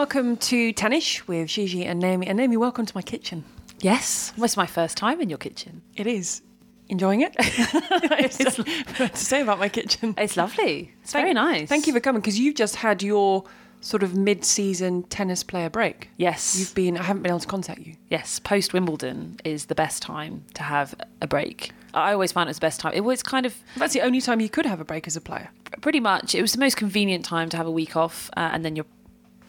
welcome to Tannish with Shiji and Naomi. And Naomi, welcome to my kitchen. Yes, well, it's my first time in your kitchen. It is. Enjoying it? It's to say about my kitchen. It's lovely. It's very nice. Thank you for coming, because you've just had your sort of mid-season tennis player break. Yes. I haven't been able to contact you. Yes, post-Wimbledon is the best time to have a break. I always found it was the best time. It was kind of... That's the only time you could have a break as a player. Pretty much. It was the most convenient time to have a week off, and then you're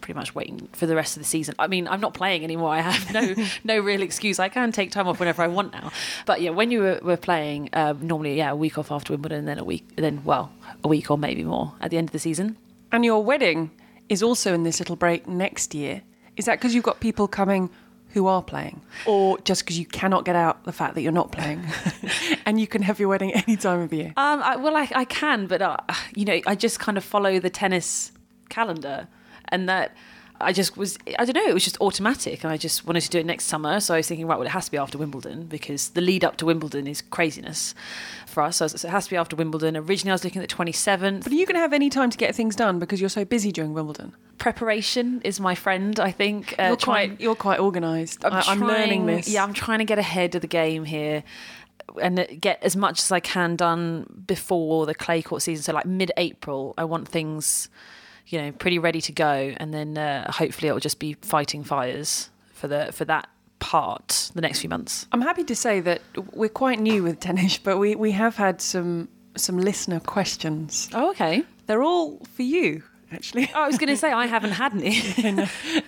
pretty much waiting for the rest of the season. I mean, I'm not playing anymore. I have no real excuse. I can take time off whenever I want now. But yeah, when you were playing, normally, a week off after Wimbledon, and then a week or maybe more at the end of the season. And your wedding is also in this little break next year. Is that because you've got people coming who are playing, or just because you cannot get out the fact that you're not playing and you can have your wedding any time of year? I can, but I just kind of follow the tennis calendar, and that it was just automatic, and I just wanted to do it next summer. So I was thinking, it has to be after Wimbledon, because the lead up to Wimbledon is craziness for us. So it has to be after Wimbledon. Originally, I was looking at the 27th. But are you going to have any time to get things done, because you're so busy during Wimbledon? Preparation is my friend, I think. You're quite organised. I'm learning this. Yeah, I'm trying to get ahead of the game here and get as much as I can done before the clay court season. So like mid-April, I want things... pretty ready to go, and then hopefully it'll just be fighting fires for that part the next few months. I'm happy to say that we're quite new with Tennis, but we have had some listener questions. Oh, okay. They're all for you, actually. I was going to say, I haven't had any.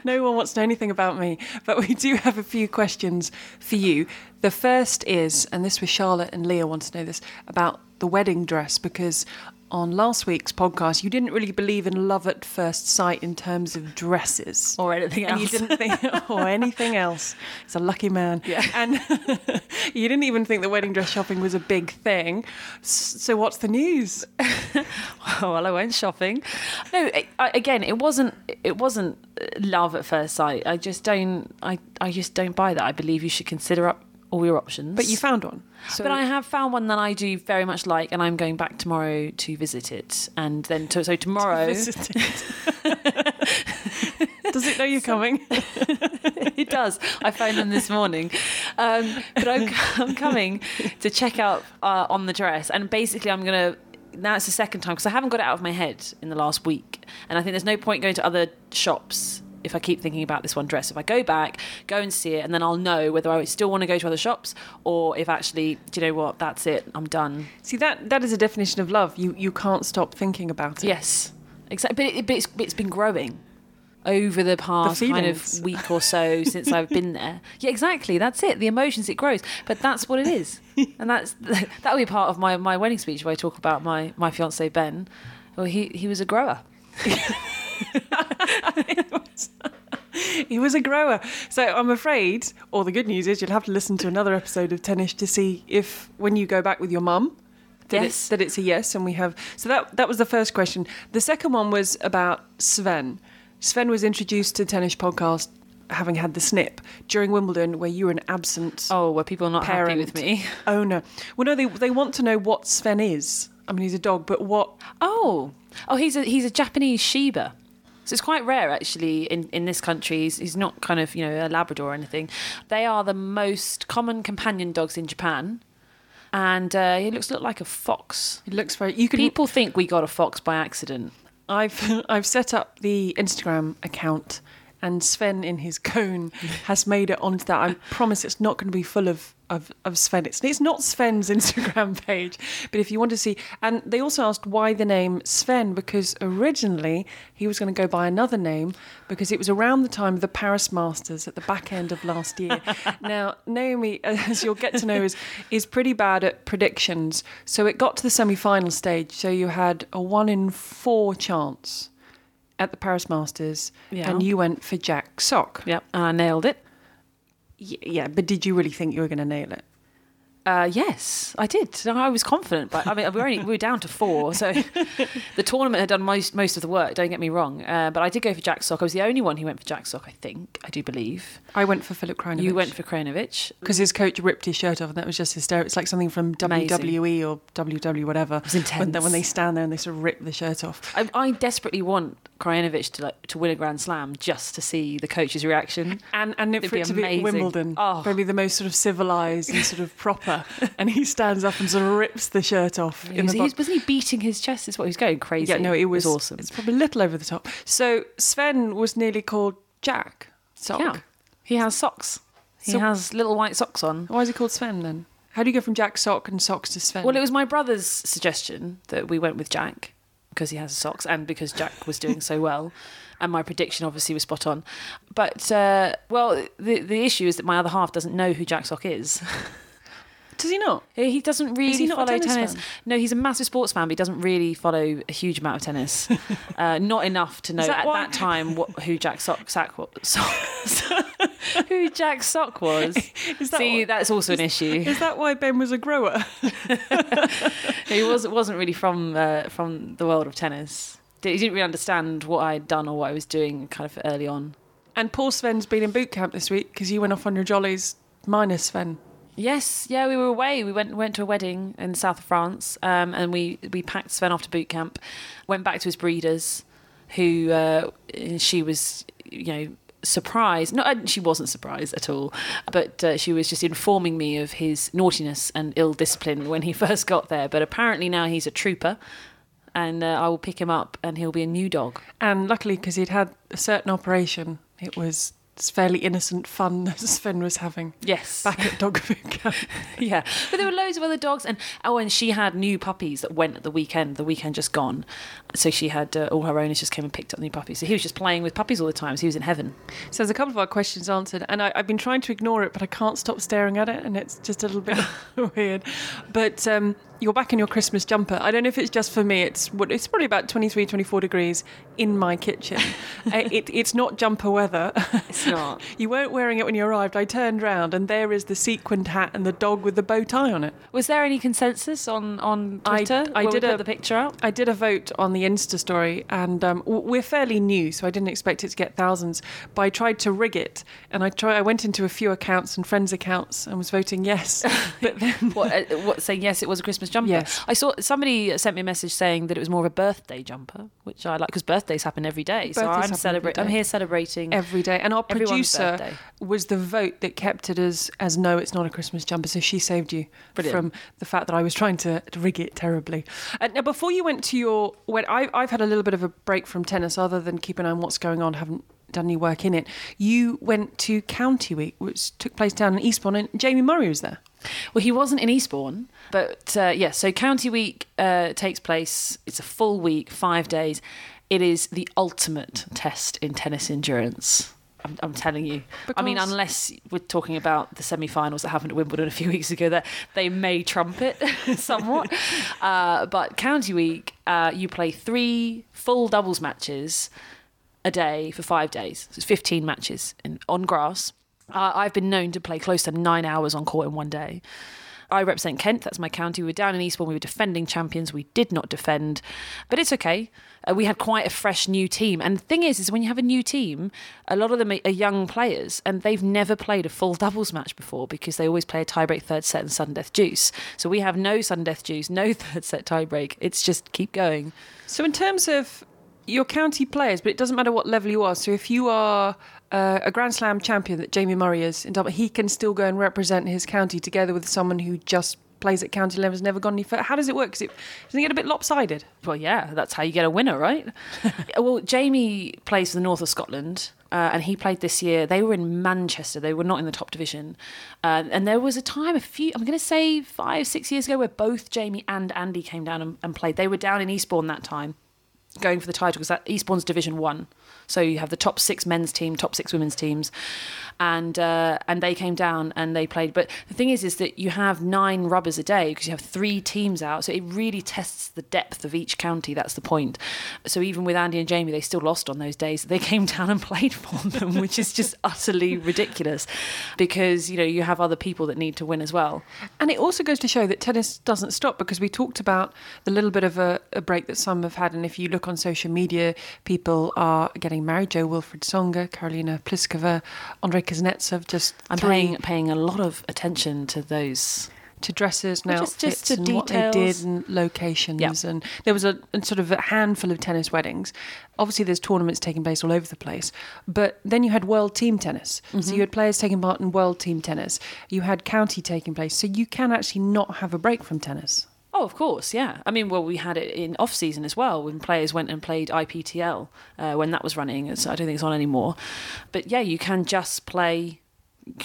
No one wants to know anything about me, but we do have a few questions for you. The first is, and this was Charlotte and Leah wants to know this, about the wedding dress, because... on last week's podcast, you didn't really believe in love at first sight in terms of dresses. Or anything else. And you didn't think, or anything else. It's a lucky man. Yeah. And you didn't even think that wedding dress shopping was a big thing. So what's the news? Well, I went shopping. No, it wasn't love at first sight. I just don't buy that. I believe you should consider all your options. But you found one. But I have found one that I do very much like, and I'm going back tomorrow to visit it. And then, so tomorrow... To visit it. Does it know you're coming? It does. I phoned them this morning. But I'm coming to check out on the dress. And basically I'm going to... Now it's the second time, because I haven't got it out of my head in the last week. And I think there's no point going to other shops... if I keep thinking about this one dress. If I go back, go and see it, and then I'll know whether I still want to go to other shops, or if actually, do you know what, that's it, I'm done. See, that is a definition of love. You can't stop thinking about it. Yes, exactly. But it's been growing over the past kind of week or so since I've been there. Yeah, exactly. That's it. The emotions, it grows. But that's what it is. And that'll be part of my wedding speech, where I talk about my fiancé, Ben. Well, he was a grower. He was a grower. So I'm afraid, or the good news is, you'll have to listen to another episode of Tennis to see if, when you go back with your mum, that it's a yes. And we have. So that was the first question. The second one was about Sven. Sven was introduced to the Tennis podcast, having had the snip during Wimbledon, where you were an absent. Oh, were people not happy with me? Oh no. Well, no, they want to know what Sven is. I mean, he's a dog, but what? Oh, he's a Japanese Shiba. So it's quite rare, actually, in this country. He's not kind of, a Labrador or anything. They are the most common companion dogs in Japan. And he looks like a fox. He looks very... People think we got a fox by accident. I've set up the Instagram account, and Sven in his cone has made it onto that. I promise it's not going to be full of Sven. It's not Sven's Instagram page, but if you want to see... And they also asked why the name Sven, because originally he was going to go by another name, because it was around the time of the Paris Masters at the back end of last year. Now, Naomi, as you'll get to know, is pretty bad at predictions. So it got to the semi-final stage, so you had a 1 in 4 chance at the Paris Masters, yeah. And you went for Jack Sock. Yep, and I nailed it. Yeah, but did you really think you were going to nail it? Yes, I did. I was confident, but I mean, we were down to four, so the tournament had done most of the work. Don't get me wrong, but I did go for Jack Sock. I was the only one who went for Jack Sock. I do believe. I went for Filip Krajinovic. You went for Krajinovic because his coach ripped his shirt off, and that was just hysterical. It's like something from WWE or WW whatever. It was intense when they stand there and they sort of rip the shirt off. I desperately want Krajinovic to win a Grand Slam just to see the coach's reaction, and for it to be Wimbledon, probably the most sort of civilized and sort of proper. And he stands up and sort of rips the shirt off. Yeah, wasn't he beating his chest? Is what he was going crazy. Yeah, no, it was awesome. It's probably a little over the top. So Sven was nearly called Jack Sock. Yeah, he has socks. He has little white socks on. Why is he called Sven then? How do you go from Jack Sock and socks to Sven? Well, it was my brother's suggestion that we went with Jack because he has socks and because Jack was doing so well. And my prediction obviously was spot on. But the issue is that my other half doesn't know who Jack Sock is. Does he not? He doesn't really follow tennis. No, he's a massive sports fan, but he doesn't really follow a huge amount of tennis. Not enough to know at that time who Jack Sock was. Who Jack Sock was. That's also an issue. Is that why Ben was a grower? He wasn't really from the world of tennis. He didn't really understand what I'd done or what I was doing kind of early on. And poor Sven's been in boot camp this week because you went off on your jollies minus Sven. Yes, yeah, we were away. We went to a wedding in the south of France, and we packed Sven off to boot camp, went back to his breeders, who she was, surprised. No, she wasn't surprised at all, but she was just informing me of his naughtiness and ill discipline when he first got there. But apparently now he's a trooper, and I will pick him up, and he'll be a new dog. And luckily, because he'd had a certain operation, it was... It's fairly innocent fun that Sven was having. Yes. Back at dog food camp. Yeah. But there were loads of other dogs. And she had new puppies that went at the weekend just gone. So she had all her owners just came and picked up new puppies. So he was just playing with puppies all the time. So he was in heaven. So there's a couple of our questions answered. And I've been trying to ignore it, but I can't stop staring at it. And it's just a little bit weird. But you're back in your Christmas jumper. I don't know if it's just for me. It's probably about 23, 24 degrees in my kitchen. It's not jumper weather. Not. You weren't wearing it when you arrived. I turned round and there is the sequined hat and the dog with the bow tie on it. Was there any consensus on Twitter? I did put the picture out. I did a vote on the Insta story, and we're fairly new, so I didn't expect it to get thousands. But I tried to rig it, and I went into a few accounts and friends' accounts and was voting yes. But then saying yes, it was a Christmas jumper. Yes. I saw somebody sent me a message saying that it was more of a birthday jumper, which I like because birthdays happen every day. Birthdays so I'm here celebrating every day, and our producer was the vote that kept it as no, it's not a Christmas jumper. So she saved you from the fact that I was trying to rig it terribly. Now, before you went to I've had a little bit of a break from tennis, other than keep an eye on what's going on. Haven't done any work in it. You went to County Week, which took place down in Eastbourne, and Jamie Murray was there. Well, he wasn't in Eastbourne, but so County Week takes place. It's a full week, 5 days. It is the ultimate test in tennis endurance. I'm telling you. Because I mean, unless we're talking about the semi-finals that happened at Wimbledon a few weeks ago, that they may trump it somewhat. But County Week, you play 3 full doubles matches a day for 5 days. So it's 15 matches on grass. I've been known to play close to 9 hours on court in one day. I represent Kent. That's my county. We were down in Eastbourne. We were defending champions. We did not defend, but it's okay. We had quite a fresh new team. And the thing is when you have a new team, a lot of them are young players and they've never played a full doubles match before because they always play a tiebreak third set and sudden death deuce. So we have no sudden death deuce, no third set tiebreak. It's just keep going. So in terms of your county players, but it doesn't matter what level you are. So if you are a Grand Slam champion that Jamie Murray is in double, he can still go and represent his county together with someone who just plays at county level, has never gone any further. How does it work? Doesn't it get a bit lopsided? Well, yeah, that's how you get a winner, right? Well, Jamie plays for the north of Scotland. And he played this year. They were in Manchester. They were not in the top division. And there was a time, 5, 6 years ago, where both Jamie and Andy came down and played. They were down in Eastbourne that time, going for the title because Eastbourne's Division 1. So you have the top six men's team, top six women's teams, and they came down and they played. But the thing is that you have 9 rubbers a day because you have 3 teams out. So it really tests the depth of each county. That's the point. So even with Andy and Jamie, they still lost on those days. They came down and played for them, which is just utterly ridiculous because, you know, you have other people that need to win as well. And it also goes to show that tennis doesn't stop, because we talked about the little bit of a break that some have had. And if you look on social media, people are getting married. Joe Wilfried Tsonga, Karolina Pliskova, Andrei Kuznetsov. I'm paying a lot of attention to those, to dresses and outfits, just to and details, what they did and locations. Yep. And there was a sort of a handful of tennis weddings. Obviously, there's tournaments taking place all over the place. But then you had world team tennis. Mm-hmm. So you had players taking part in world team tennis. You had county taking place. So you can actually not have a break from tennis. Oh, of course, yeah. I mean, well, we had it in off-season as well when players went and played IPTL when that was running. So I don't think it's on anymore. But yeah, you can just play,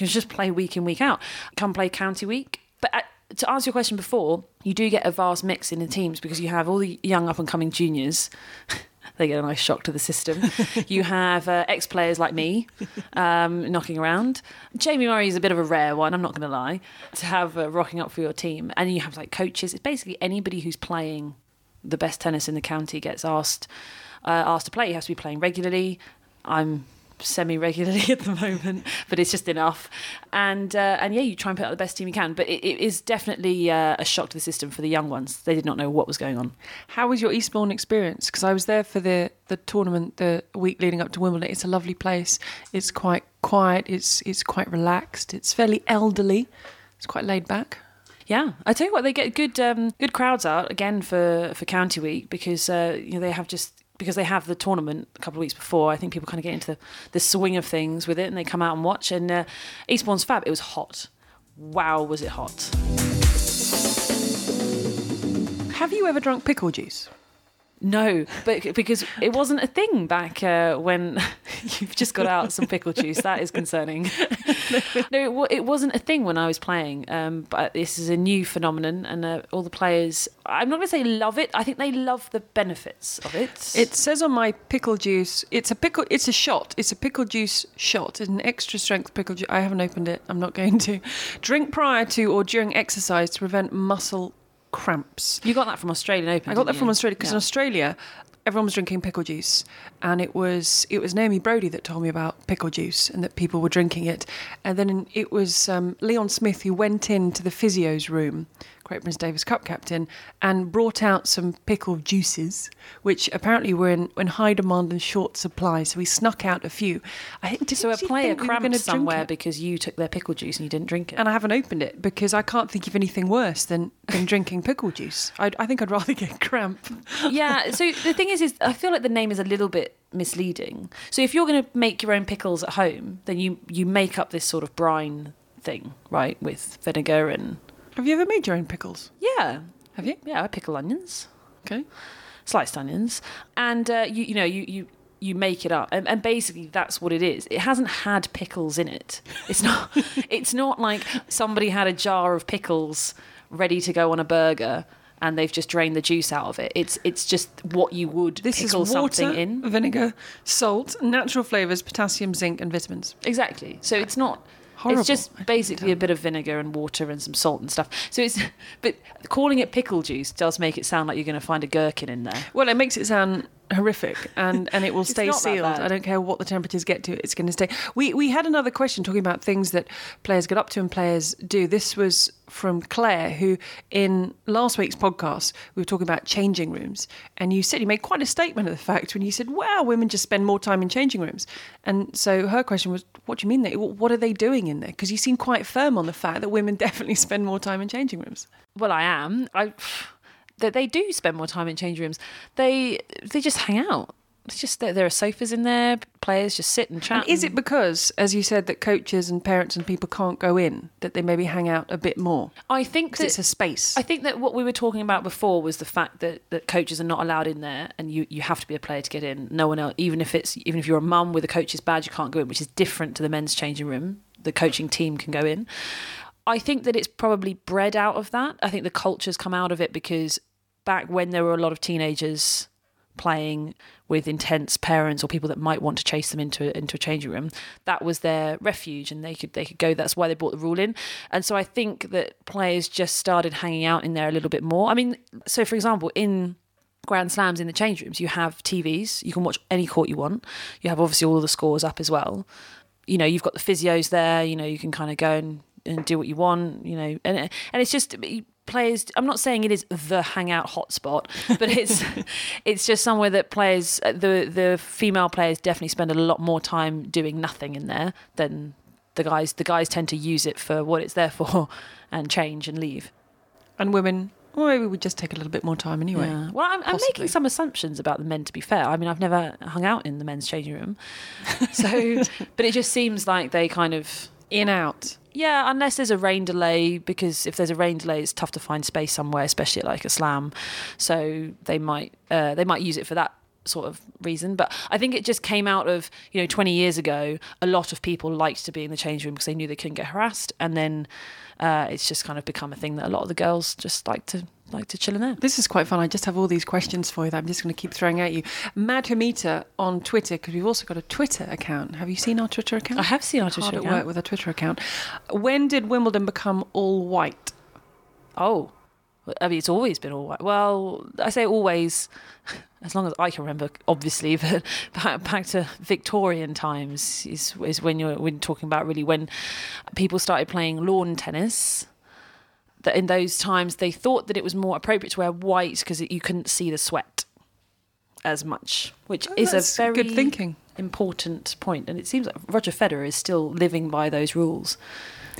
week in, week out. Come play county week. But to answer your question before, you do get a vast mix in the teams because you have all the young up-and-coming juniors. They get a nice shock to the system. You have ex-players like me knocking around. Jamie Murray is a bit of a rare one, I'm not going to lie, to have rocking up for your team. And you have like coaches. It's basically anybody who's playing the best tennis in the county gets asked to play. You have to be playing regularly. I'm semi-regularly at the moment, but it's just enough. And yeah, you try and put out the best team you can. But it is definitely a shock to the system for the young ones. They did not know what was going on. How was your Eastbourne experience? Because I was there for the tournament the week leading up to Wimbledon. It's a lovely place. It's quite quiet. It's quite relaxed. It's fairly elderly. It's quite laid back. Yeah, I tell you what, they get good crowds out again for County Week because because they have the tournament a couple of weeks before. I think people kind of get into the swing of things with it and they come out and watch. And Eastbourne's fab. It was hot. Wow, was it hot. Have you ever drunk pickle juice? No, but because it wasn't a thing back when you've just got out some pickle juice. That is concerning. No, it wasn't a thing when I was playing, but this is a new phenomenon, and all the players, I'm not going to say love it. I think they love the benefits of it. It says on my pickle juice, it's a shot. It's a pickle juice shot. It's an extra strength pickle juice. I haven't opened it. I'm not going to. Drink prior to or during exercise to prevent muscle cramps. You got that from Australian Open? I got that from Australia because in Australia everyone was drinking pickle juice, and it was Naomi Brody that told me about pickle juice and that people were drinking it. And then it was Leon Smith who went into the physio's room, Great Prince Davis Cup captain, and brought out some pickle juices, which apparently were in high demand and short supply. So he snuck out a few. I think so. A player cramped somewhere because you took their pickle juice and you didn't drink it. And I haven't opened it because I can't think of anything worse than drinking pickle juice. I think I'd rather get cramp. Yeah. So the thing is I feel like the name is a little bit misleading. So if you're going to make your own pickles at home, then you make up this sort of brine thing, right, with vinegar and. Have you ever made your own pickles? Yeah. Have you? Yeah, I pickle onions. Okay. Sliced onions. And, you make it up. And basically that's what it is. It hasn't had pickles in it. It's not like somebody had a jar of pickles ready to go on a burger and they've just drained the juice out of it. It's just what you would pickle something in. This is water, vinegar, salt, natural flavours, potassium, zinc and vitamins. Exactly. So it's not... Horrible. It's just basically a bit of vinegar and water and some salt and stuff. So but calling it pickle juice does make it sound like you're going to find a gherkin in there. Well, it makes it sound horrific, and it will stay sealed. I don't care what the temperatures get to, it's going to stay. We had another question talking about things that players get up to and players do. This was from Claire, who in last week's podcast, we were talking about changing rooms. And you said, you made quite a statement of the fact when you said, wow, women just spend more time in changing rooms. And so her question was, what do you mean? What are they doing in there? Because you seem quite firm on the fact that women definitely spend more time in changing rooms. Well, I am. That they do spend more time in changing rooms. They just hang out. It's just that there are sofas in there. Players just sit and chat. And is it because, as you said, that coaches and parents and people can't go in, that they maybe hang out a bit more? I think that it's a space. I think that what we were talking about before was the fact that coaches are not allowed in there, and you have to be a player to get in. No one else, even if you're a mum with a coach's badge, you can't go in, which is different to the men's changing room. The coaching team can go in. I think that it's probably bred out of that. I think the culture's come out of it because back when there were a lot of teenagers playing with intense parents or people that might want to chase them into a changing room. That was their refuge, and they could go. That's why they brought the rule in. And so I think that players just started hanging out in there a little bit more. I mean, so for example, in Grand Slams in the change rooms, you have TVs. You can watch any court you want. You have obviously all the scores up as well. You know, you've got the physios there. You know, you can kind of go and do what you want. You know, and it's just players. I'm not saying it is the hangout hotspot, but it's it's just somewhere that players, the female players, definitely spend a lot more time doing nothing in there than the guys. The guys tend to use it for what it's there for, and change and leave. And women. Well, maybe we just take a little bit more time anyway. Yeah. Well, I'm making some assumptions about the men, to be fair. I mean, I've never hung out in the men's changing room. So, but it just seems like they kind of... in, out. Yeah, unless there's a rain delay, because if there's a rain delay, it's tough to find space somewhere, especially at like a slam. So they might use it for that sort of reason. But I think it just came out of, you know, 20 years ago, a lot of people liked to be in the change room because they knew they couldn't get harassed. And then... it's just kind of become a thing that a lot of the girls just like to chill in there. This is quite fun. I just have all these questions for you that I'm just going to keep throwing at you. Madhamita on Twitter, because we've also got a Twitter account. Have you seen our Twitter account? I have seen our Twitter account. Hard at work with a Twitter account. When did Wimbledon become all white? Oh, I mean, it's always been all white. Well, I say always, as long as I can remember, obviously, but back to Victorian times is when you're talking about really when people started playing lawn tennis. That in those times they thought that it was more appropriate to wear white because you couldn't see the sweat as much, which is a very good thinking, important point. And it seems like Roger Federer is still living by those rules.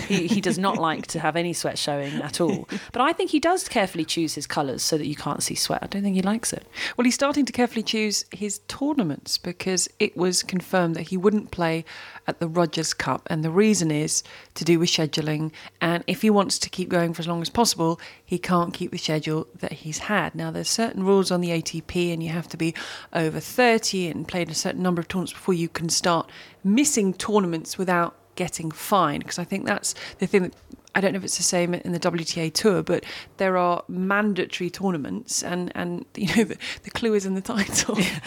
He does not like to have any sweat showing at all. But I think he does carefully choose his colours so that you can't see sweat. I don't think he likes it. Well, he's starting to carefully choose his tournaments because it was confirmed that he wouldn't play at the Rogers Cup. And the reason is to do with scheduling. And if he wants to keep going for as long as possible, he can't keep the schedule that he's had. Now, there's certain rules on the ATP and you have to be over 30 and played a certain number of tournaments before you can start missing tournaments without getting fined, because I think that's the thing that, I don't know if it's the same in the WTA tour, but there are mandatory tournaments and you know the clue is in the title. Yeah,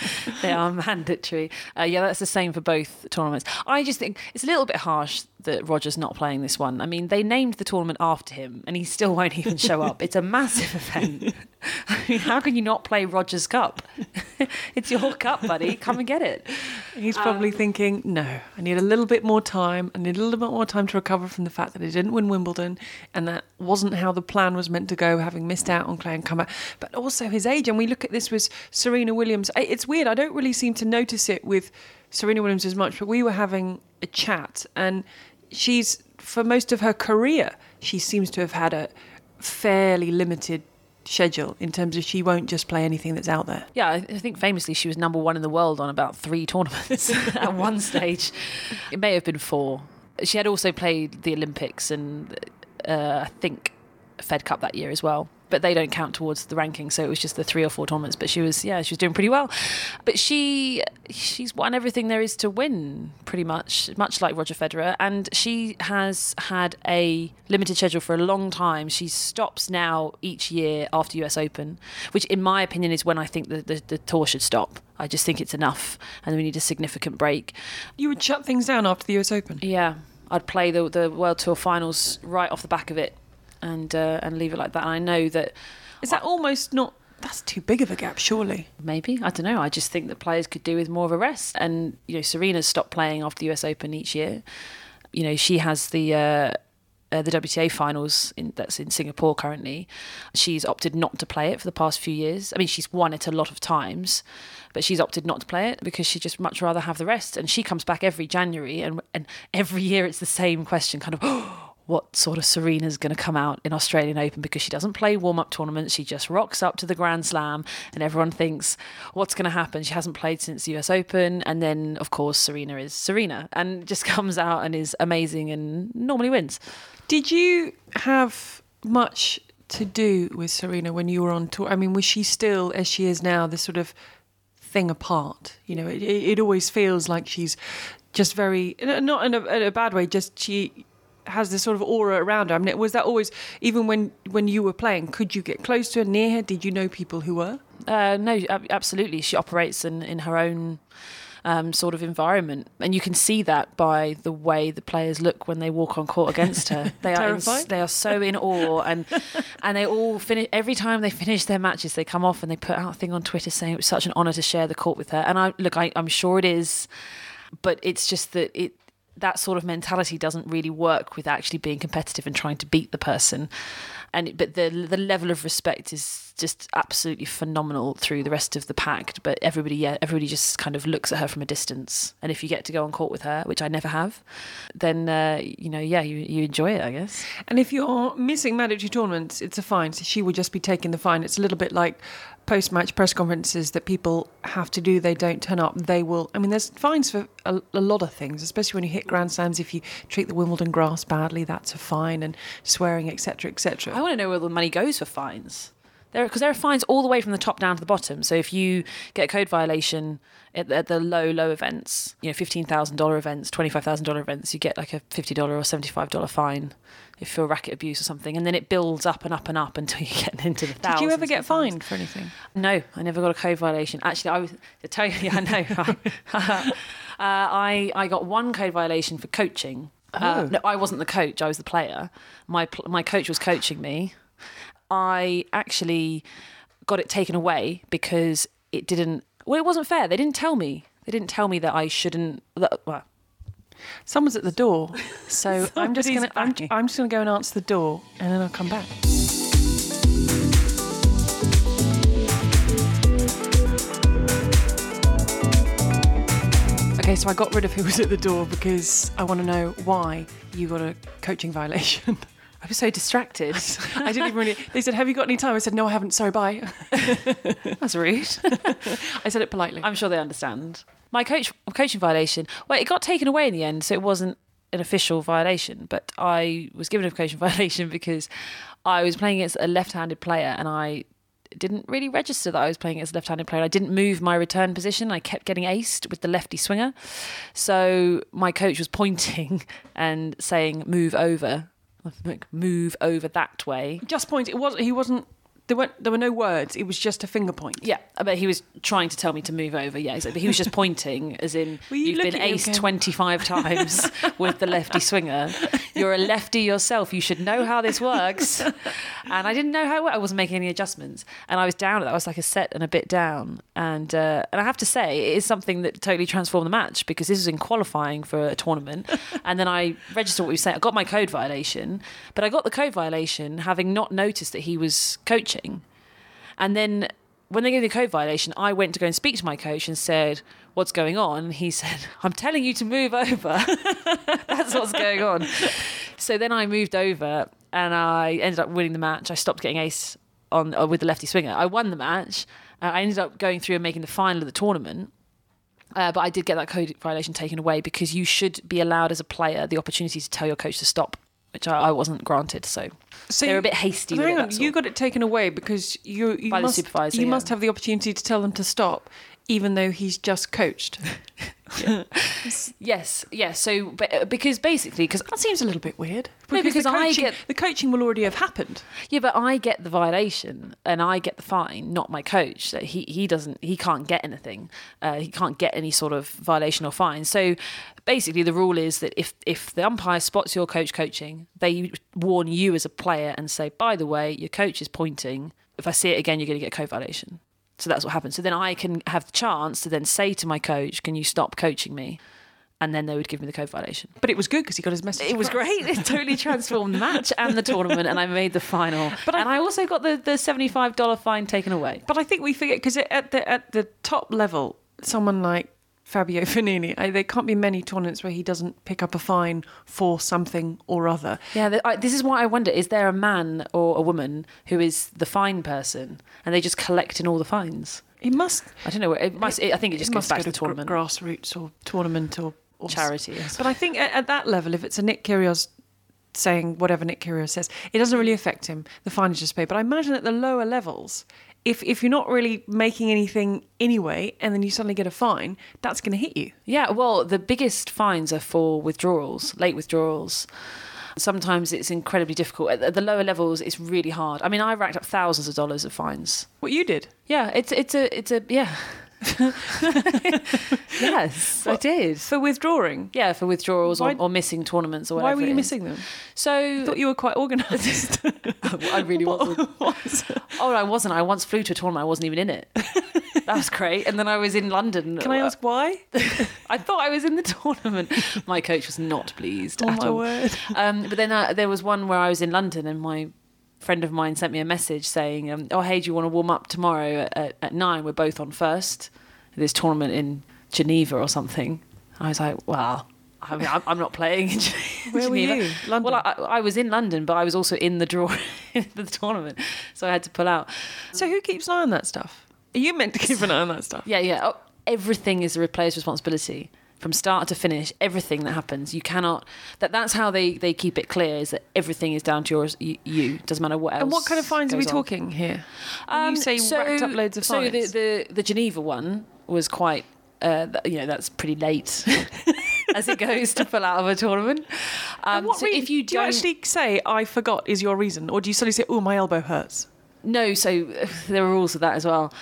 they are mandatory. Yeah, that's the same for both tournaments. I just think it's a little bit harsh that Roger's not playing this one. I mean, they named the tournament after him and he still won't even show up. It's a massive event. I mean, how can you not play Rogers Cup? It's your cup, buddy. Come and get it. He's probably thinking, no, I need a little bit more time. I need a little bit more time to recover from the fact that I didn't win Wimbledon and that wasn't how the plan was meant to go, having missed out on Clay and come back. But also his age, and we look at this with Serena Williams. It's weird. I don't really seem to notice it with Serena Williams as much, but we were having a chat and she's, for most of her career, she seems to have had a fairly limited schedule in terms of she won't just play anything that's out there. Yeah, I think famously she was number one in the world on about 3 tournaments at one stage. It may have been 4. She had also played the Olympics and I think Fed Cup that year as well. But they don't count towards the ranking, so it was just the 3 or 4 tournaments. But she was doing pretty well. But she's won everything there is to win, pretty much like Roger Federer. And she has had a limited schedule for a long time. She stops now each year after US Open, which in my opinion is when I think the tour should stop. I just think it's enough, and we need a significant break. You would shut things down after the US Open? Yeah, I'd play the World Tour Finals right off the back of it. And leave it like that. And I know that... Is that almost not... That's too big of a gap, surely? Maybe. I don't know. I just think that players could do with more of a rest. And, you know, Serena's stopped playing after the US Open each year. You know, she has the WTA finals that's in Singapore currently. She's opted not to play it for the past few years. I mean, she's won it a lot of times, but she's opted not to play it because she'd just much rather have the rest. And she comes back every January and every year it's the same question, kind of... what sort of Serena's going to come out in Australian Open, because she doesn't play warm-up tournaments. She just rocks up to the Grand Slam and everyone thinks, what's going to happen? She hasn't played since the US Open. And then, of course, Serena is Serena and just comes out and is amazing and normally wins. Did you have much to do with Serena when you were on tour? I mean, was she still, as she is now, this sort of thing apart? You know, it always feels like she's just very, not in a bad way, just she... has this sort of aura around her. I mean, was that always, even when you were playing, could you get close to her, near her? Did you know people who were? No, absolutely. She operates in her own sort of environment, and you can see that by the way the players look when they walk on court against her. They are they are so in awe, and they all finish. Every time they finish their matches, they come off and they put out a thing on Twitter saying it was such an honour to share the court with her. And I'm sure it is, but it's just that that sort of mentality doesn't really work with actually being competitive and trying to beat the person. But the level of respect is just absolutely phenomenal through the rest of the pack. But everybody just kind of looks at her from a distance. And if you get to go on court with her, which I never have, then you enjoy it, I guess. And if you're missing mandatory tournaments, it's a fine. So she will just be taking the fine. It's a little bit like post-match press conferences that people have to do. They don't turn up. They will. I mean, there's fines for a lot of things, especially when you hit Grand Slams. If you treat the Wimbledon grass badly, that's a fine, and swearing, etc., etc. I want to know where the money goes for fines. Because there are fines all the way from the top down to the bottom. So if you get a code violation at the low events, $15,000 events, $25,000 events, you get like a $50 or $75 fine if you're racket abuse or something. And then it builds up and up until you get into the thousands. Did you ever get fined for anything? No, I never got a code violation. Actually, I got one code violation for coaching. No, I wasn't the coach. I was the player. My coach was coaching me. I actually got it taken away because it wasn't fair. They didn't tell me. They didn't tell me that I shouldn't. Someone's at the door, so I'm just gonna go and answer the door, and then I'll come back. Okay, so I got rid of who was at the door because I want to know why you got a coaching violation. I was so distracted. I didn't even really... They said, have you got any time? I said, no, I haven't. Sorry, bye. That's rude. I said it politely. I'm sure they understand. My coaching violation... Well, it got taken away in the end, so it wasn't an official violation, but I was given a coaching violation because I was playing against a left-handed player and I didn't really register that I was playing as a left-handed player. I didn't move my return position. I kept getting aced with the lefty swinger. So my coach was pointing and saying, move over. Like, move over that way. Just point. There were no words. It was just a finger point. Yeah, but he was trying to tell me to move over. Yeah, exactly. He was just pointing, as in you've been aced 25 times with the lefty swinger. You're a lefty yourself. You should know how this works. And I didn't know how it worked. I wasn't making any adjustments, and I was down. I was like a set and a bit down. And I have to say, it is something that totally transformed the match, because this was in qualifying for a tournament, and then I registered what we were saying. I got my code violation, but I got the code violation having not noticed that he was coaching. And then when they gave me the code violation, I went to go and speak to my coach and said, what's going on? He said, I'm telling you to move over. That's what's going on. So then I moved over and I ended up winning the match. I stopped getting ace with the lefty swinger. I won the match. I ended up going through and making the final of the tournament. But I did get that code violation taken away, because you should be allowed as a player the opportunity to tell your coach to stop, which I wasn't granted, so they're a bit hasty. Hang on, you got it taken away because you by the supervisor. You must have the opportunity to tell them to stop, even though he's just coached. Yes. So, but because that seems a little bit weird. Because the coaching will already have happened. Yeah, but I get the violation and I get the fine, not my coach. So he can't get anything. He can't get any sort of violation or fine. So basically, the rule is that if the umpire spots your coach coaching, they warn you as a player and say, by the way, your coach is pointing. If I see it again, you're going to get a code violation. So that's what happened. So then I can have the chance to then say to my coach, can you stop coaching me? And then they would give me the code violation. But it was good because he got his message across. It was great. It totally transformed the match and the tournament, and I made the final. And I also got the $75 fine taken away. But I think we forget, because at the top level, someone like Fabio Fognini, there can't be many tournaments where he doesn't pick up a fine for something or other. Yeah, this is why I wonder, is there a man or a woman who is the fine person and they just collect in all the fines? It must. I don't know. I think it just goes back to the tournament. Grassroots or tournament or charity. Or but I think at that level, if it's a Nick Kyrgios saying whatever Nick Kyrgios says, it doesn't really affect him. The fine is just paid. But I imagine at the lower levels, if you're not really making anything anyway and then you suddenly get a fine, that's going to hit you. Yeah, well, the biggest fines are for withdrawals, late withdrawals. sometimes it's incredibly difficult. At the lower levels, it's really hard. I mean, I racked up thousands of dollars of fines. What you did? Yeah, it's a yeah. Yes, what? I did. For withdrawing? Yeah, for withdrawals or missing tournaments or whatever. Why were you missing them? So I thought you were quite organised. I really wasn't. Oh, I wasn't. I once flew to a tournament. I wasn't even in it. That was great. And then I was in London. Can I ask why? I thought I was in the tournament. My coach was not pleased at all. Oh, my word. But then there was one where I was in London and my friend of mine sent me a message saying, oh, hey, do you want to warm up tomorrow at 9? We're both on first. This tournament in Geneva or something. I was like, wow. I mean, I'm not playing in Geneva. Where were you? London? Well, I was in London, but I was also in the draw in the tournament. So I had to pull out. So who keeps an eye on that stuff? Are you meant to keep an eye on that stuff? Yeah. Oh, everything is the player's responsibility. From start to finish, everything that happens, you cannot. That's how they keep it clear, is that everything is down to yours. You doesn't matter what else. And what kind of fines are we talking here? You say you racked up loads of fines. So the Geneva one was quite, that's pretty late as it goes to pull out of a tournament. Do you actually say I forgot is your reason, or do you suddenly say, oh, my elbow hurts? No, so there are rules of that as well.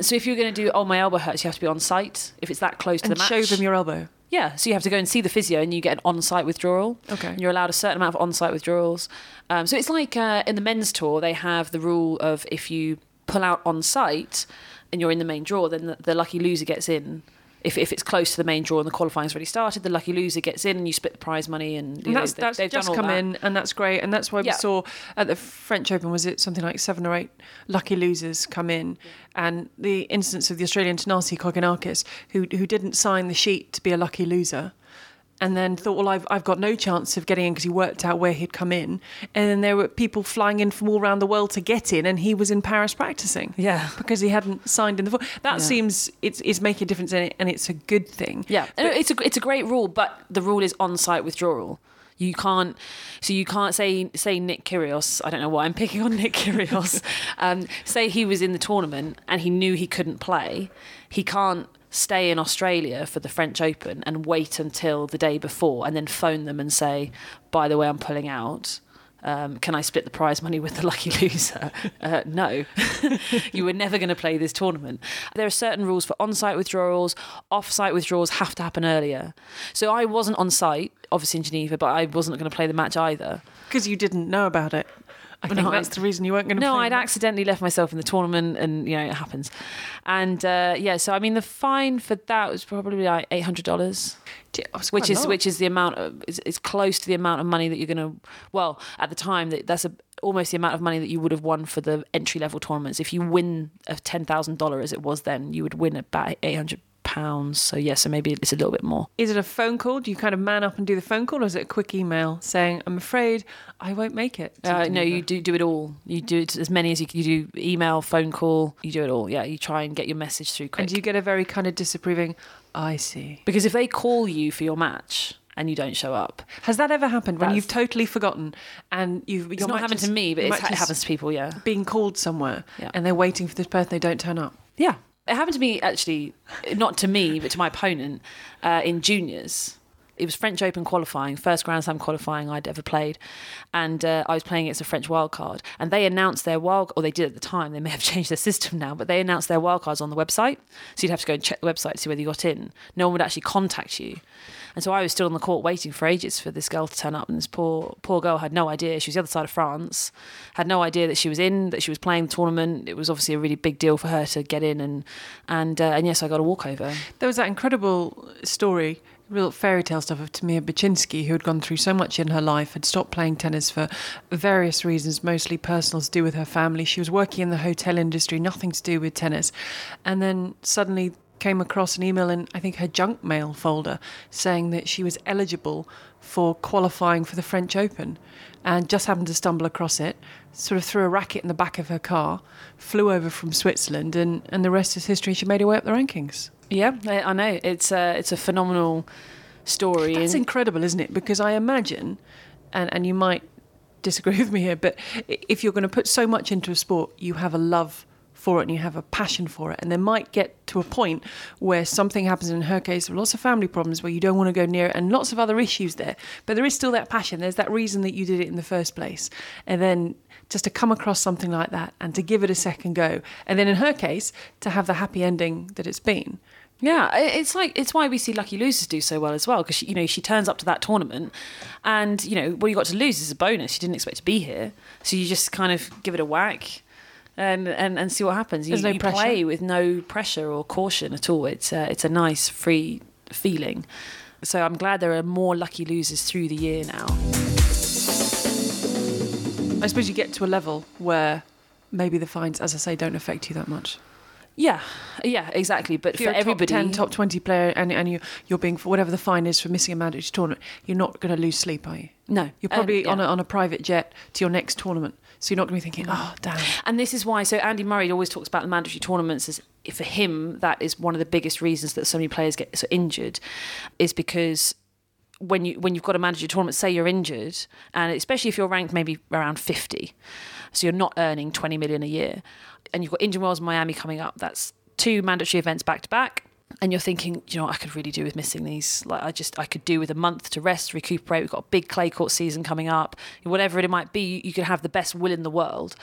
So if you're going to do, oh, my elbow hurts, you have to be on site if it's that close to the match. And show them your elbow? Yeah, so you have to go and see the physio and you get an on-site withdrawal. Okay. You're allowed a certain amount of on-site withdrawals. So it's like in the men's tour, they have the rule of if you pull out on site and you're in the main draw, then the lucky loser gets in. If it's close to the main draw and the qualifying's already started, the lucky loser gets in and you split the prize money. And they've just done all come that. In and that's great. And that's why we saw at the French Open, was it something like 7 or 8 lucky losers come in? Yeah. And the instance of the Australian Thanasi Koganakis, who didn't sign the sheet to be a lucky loser and then thought, well, I've got no chance of getting in because he worked out where he'd come in. And then there were people flying in from all around the world to get in, and he was in Paris practicing. Yeah. Because he hadn't signed in the... That seems... It's making a difference in it, and it's a good thing. Yeah. But it's a great rule, but the rule is on-site withdrawal. You can't... So you can't say Nick Kyrgios... I don't know why I'm picking on Nick Kyrgios. Say he was in the tournament and he knew he couldn't play. He can't stay in Australia for the French Open and wait until the day before and then phone them and say, by the way, I'm pulling out. Can I split the prize money with the lucky loser? No. You were never going to play this tournament. There are certain rules for on-site withdrawals. Off-site withdrawals have to happen earlier. So I wasn't on site, obviously in Geneva, but I wasn't going to play the match either. Because you didn't know about it. I think that's the reason you weren't going to play. No, I'd accidentally left myself in the tournament and, it happens. And, so, I mean, the fine for that was probably like $800, which is the amount of... It's close to the amount of money that you're going to... Well, at the time, that's almost the amount of money that you would have won for the entry-level tournaments. If you win a $10,000, as it was then, you would win about £800. So maybe it's a little bit more. Is it a phone call? Do you kind of man up and do the phone call, or is it a quick email saying, I'm afraid I won't make it? No, you do it all. You do it as many as you do, email, phone call, you do it all. Yeah, you try and get your message through quick. And you get a very kind of disapproving, I see. Because if they call you for your match and you don't show up. Has that ever happened when you've totally forgotten and you've... It's not happened to me, but it happens to people, yeah. Being called somewhere and they're waiting for this person, they don't turn up. Yeah. It happened to me, actually, not to me, but to my opponent in juniors. It was French Open qualifying, first Grand Slam qualifying I'd ever played. And I was playing against a French wildcard. And they announced their wildcard, or they did at the time, they may have changed their system now, but they announced their wildcards on the website. So you'd have to go and check the website to see whether you got in. No one would actually contact you. And so I was still on the court waiting for ages for this girl to turn up. And this poor girl had no idea. She was the other side of France, had no idea that she was in, that she was playing the tournament. It was obviously a really big deal for her to get in. And yes, I got a walkover. There was that incredible story, real fairy tale stuff, of Tamir Baczynski, who had gone through so much in her life, had stopped playing tennis for various reasons, mostly personal to do with her family. She was working in the hotel industry, nothing to do with tennis. And then suddenly came across an email in, I think, her junk mail folder saying that she was eligible for qualifying for the French Open, and just happened to stumble across it, sort of threw a racket in the back of her car, flew over from Switzerland, and the rest is history. She made her way up the rankings. Yeah, I know. It's a phenomenal story. That's incredible, isn't it? Because I imagine, and you might disagree with me here, but if you're going to put so much into a sport, you have a love for it and you have a passion for it, and there might get to a point where something happens. In her case, lots of family problems where you don't want to go near it and lots of other issues there. But there is still that passion. There's that reason that you did it in the first place. And then just to come across something like that and to give it a second go. And then in her case, to have the happy ending that it's been. Yeah, it's why we see lucky losers do so well as well, because she turns up to that tournament and, what you got to lose is a bonus. You didn't expect to be here. So you just kind of give it a whack and see what happens. You play with no pressure or caution at all. It's a nice, free feeling. So I'm glad there are more lucky losers through the year now. I suppose you get to a level where maybe the fines, as I say, don't affect you that much. Yeah, exactly. But for everybody, top 10, top 20 player, and you're being, for whatever the fine is for missing a mandatory tournament, you're not going to lose sleep, are you? No, you're probably on a private jet to your next tournament, so you're not going to be thinking, oh damn. And this is why. So Andy Murray always talks about the mandatory tournaments as, for him, that is one of the biggest reasons that so many players get so injured, is because when you've got a mandatory tournament, say you're injured, and especially if you're ranked maybe around 50, so you're not earning 20 million a year. And you've got Indian Wells and Miami coming up. That's two mandatory events back to back. And you're thinking, I could really do with missing these. Like, I could do with a month to rest, recuperate. We've got a big clay court season coming up. Whatever it might be, you could have the best will in the world.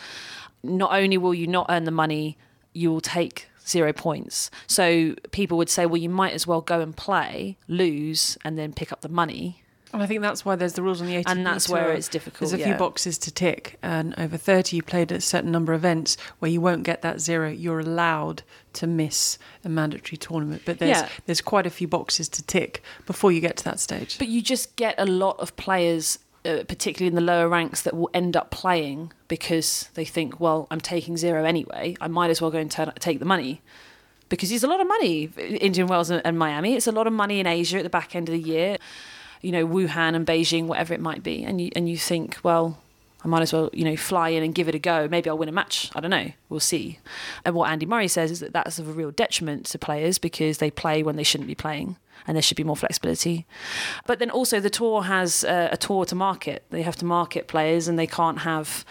Not only will you not earn the money, you will take 0 points. So people would say, well, you might as well go and play, lose, and then pick up the money. And I think that's why there's the rules on the ATP. And that's where it's difficult. There's a few boxes to tick. And over 30, you played a certain number of events where you won't get that zero. You're allowed to miss a mandatory tournament. But there's quite a few boxes to tick before you get to that stage. But you just get a lot of players, particularly in the lower ranks, that will end up playing because they think, well, I'm taking zero anyway. I might as well go and take the money. Because it's a lot of money, Indian Wells and Miami. It's a lot of money in Asia at the back end of the year. Wuhan and Beijing, whatever it might be, and you think, well, I might as well, fly in and give it a go. Maybe I'll win a match. I don't know. We'll see. And what Andy Murray says is that that's of a real detriment to players because they play when they shouldn't be playing, and there should be more flexibility. But then also the tour has a tour to market. They have to market players, and they can't have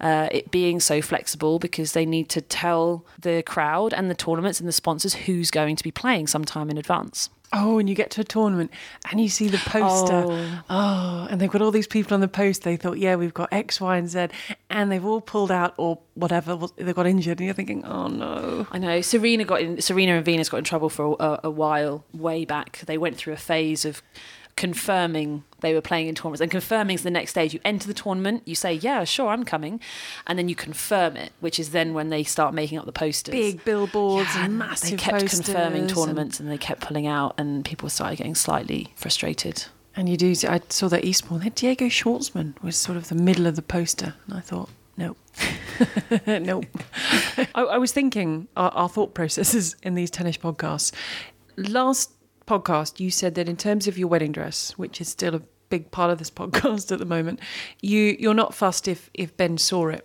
it being so flexible because they need to tell the crowd and the tournaments and the sponsors who's going to be playing sometime in advance. Oh, and you get to a tournament and you see the poster. Oh, and they've got all these people on the poster. They thought, we've got X, Y, and Z. And they've all pulled out or whatever. They got injured. And you're thinking, oh, no. I know. Serena and Venus got in trouble for a while way back. They went through a phase of confirming they were playing in tournaments, and confirming is the next stage. You enter the tournament, you say, yeah, sure, I'm coming, and then you confirm it, which is then when they start making up the posters, big billboards, and massive posters. They kept confirming tournaments and they kept pulling out, and people started getting slightly frustrated. And you do. I saw that Eastbourne, Diego Schwartzman was sort of the middle of the poster, and I thought, nope. Nope. I was thinking our thought processes in these tennis podcasts. Last podcast, you said that in terms of your wedding dress, which is still a big part of this podcast at the moment, you're not fussed if Ben saw it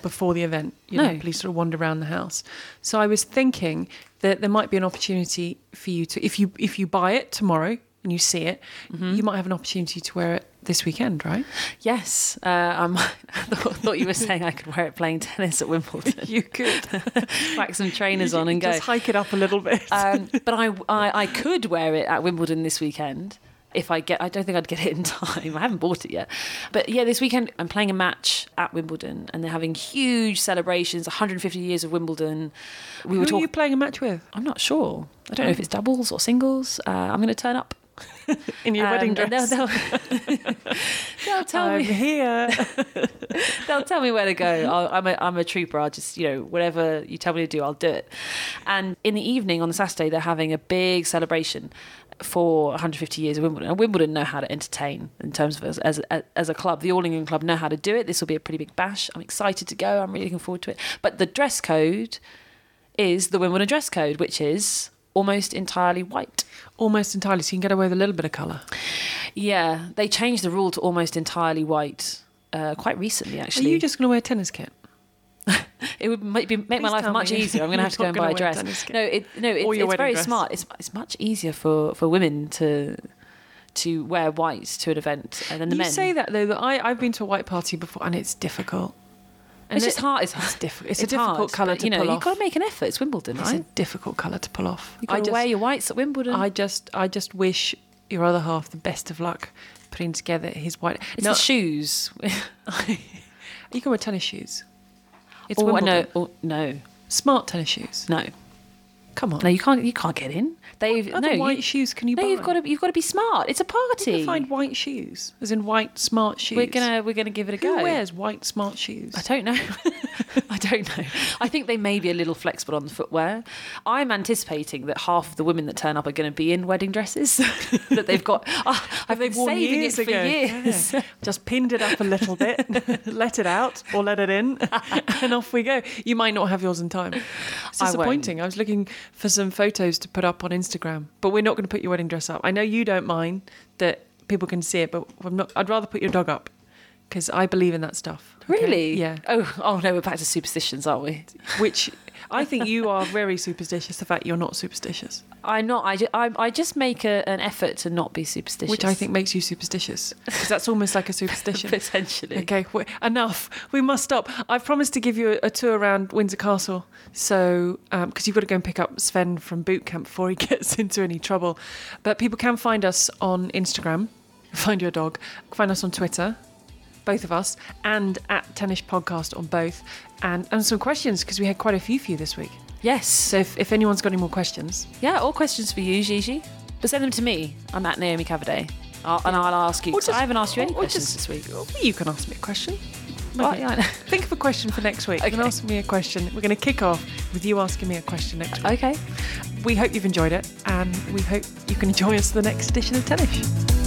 before the event. Please sort of wander around the house. So I was thinking that there might be an opportunity for you to, if you buy it tomorrow and you see it, you might have an opportunity to wear it this weekend, right? Yes. I thought you were saying I could wear it playing tennis at Wimbledon. You could. Whack some trainers on and go. Just hike it up a little bit. But I could wear it at Wimbledon this weekend if I don't think I'd get it in time. I haven't bought it yet. But yeah, this weekend I'm playing a match at Wimbledon and they're having huge celebrations, 150 years of Wimbledon. Who are you playing a match with? I'm not sure. I don't know if it's doubles or singles. I'm going to turn up. In your wedding dress. They'll tell me. I'm here. They'll tell me where to go. I'm a trooper. I'll just, whatever you tell me to do, I'll do it. And in the evening on the Saturday, they're having a big celebration for 150 years of Wimbledon. And Wimbledon know how to entertain in terms of as a club. The All England Club know how to do it. This will be a pretty big bash. I'm excited to go. I'm really looking forward to it. But the dress code is the Wimbledon dress code, which is almost entirely white. Almost entirely, so you can get away with a little bit of colour. Yeah, they changed the rule to almost entirely white quite recently, actually. Are you just going to wear a tennis kit? It would make my life much easier. I'm going to have to go and buy a dress. It's very smart. It's much easier for women to wear white to an event than the men. You say that, though, that I've been to a white party before and it's difficult. And it's just hard. It's a difficult colour to pull off. You've got to make an effort. It's Wimbledon, right? It's a difficult colour to pull off. You've got to wear your whites at Wimbledon. I just wish your other half the best of luck putting together his white... It's the shoes. You can wear tennis shoes. It's Wimbledon. No. Smart tennis shoes. No. Come on. No, you can't get in. What other white shoes can you buy? You've got to be smart. It's a party. You can find white shoes, as in white smart shoes. We're gonna give it a go. Who wears white smart shoes? I don't know. I think they may be a little flexible on the footwear. I'm anticipating that half of the women that turn up are going to be in wedding dresses that they've got. I've been saving it for years. Yeah. Just pinned it up a little bit, let it out or let it in, and off we go. You might not have yours in time. It's disappointing. I was looking for some photos to put up on Instagram, but we're not going to put your wedding dress up. I know you don't mind that people can see it, but I'd rather put your dog up because I believe in that stuff. Okay? Really? Yeah. Oh no, we're back to superstitions, aren't we? Which I think you are very superstitious. The fact you're not superstitious. I'm not. I just make an effort to not be superstitious, which I think makes you superstitious because that's almost like a superstition. Potentially. Okay. Enough. We must stop. I've promised to give you a tour around Windsor Castle, so because you've got to go and pick up Sven from boot camp before he gets into any trouble. But people can find us on Instagram. Find your dog. Find us on Twitter. Both of us, and at Tennis Podcast on both, and some questions because we had quite a few for you this week. Yes. So if anyone's got any more questions. Yeah, all questions for you, Gigi. But send them to me. I'm at Naomi Cavaday. And I'll ask you. I haven't asked you any questions this week. You can ask me a question. Think of a question for next week. Okay. You can ask me a question. We're going to kick off with you asking me a question next week. Okay. We hope you've enjoyed it, and we hope you can enjoy us the next edition of Tennis.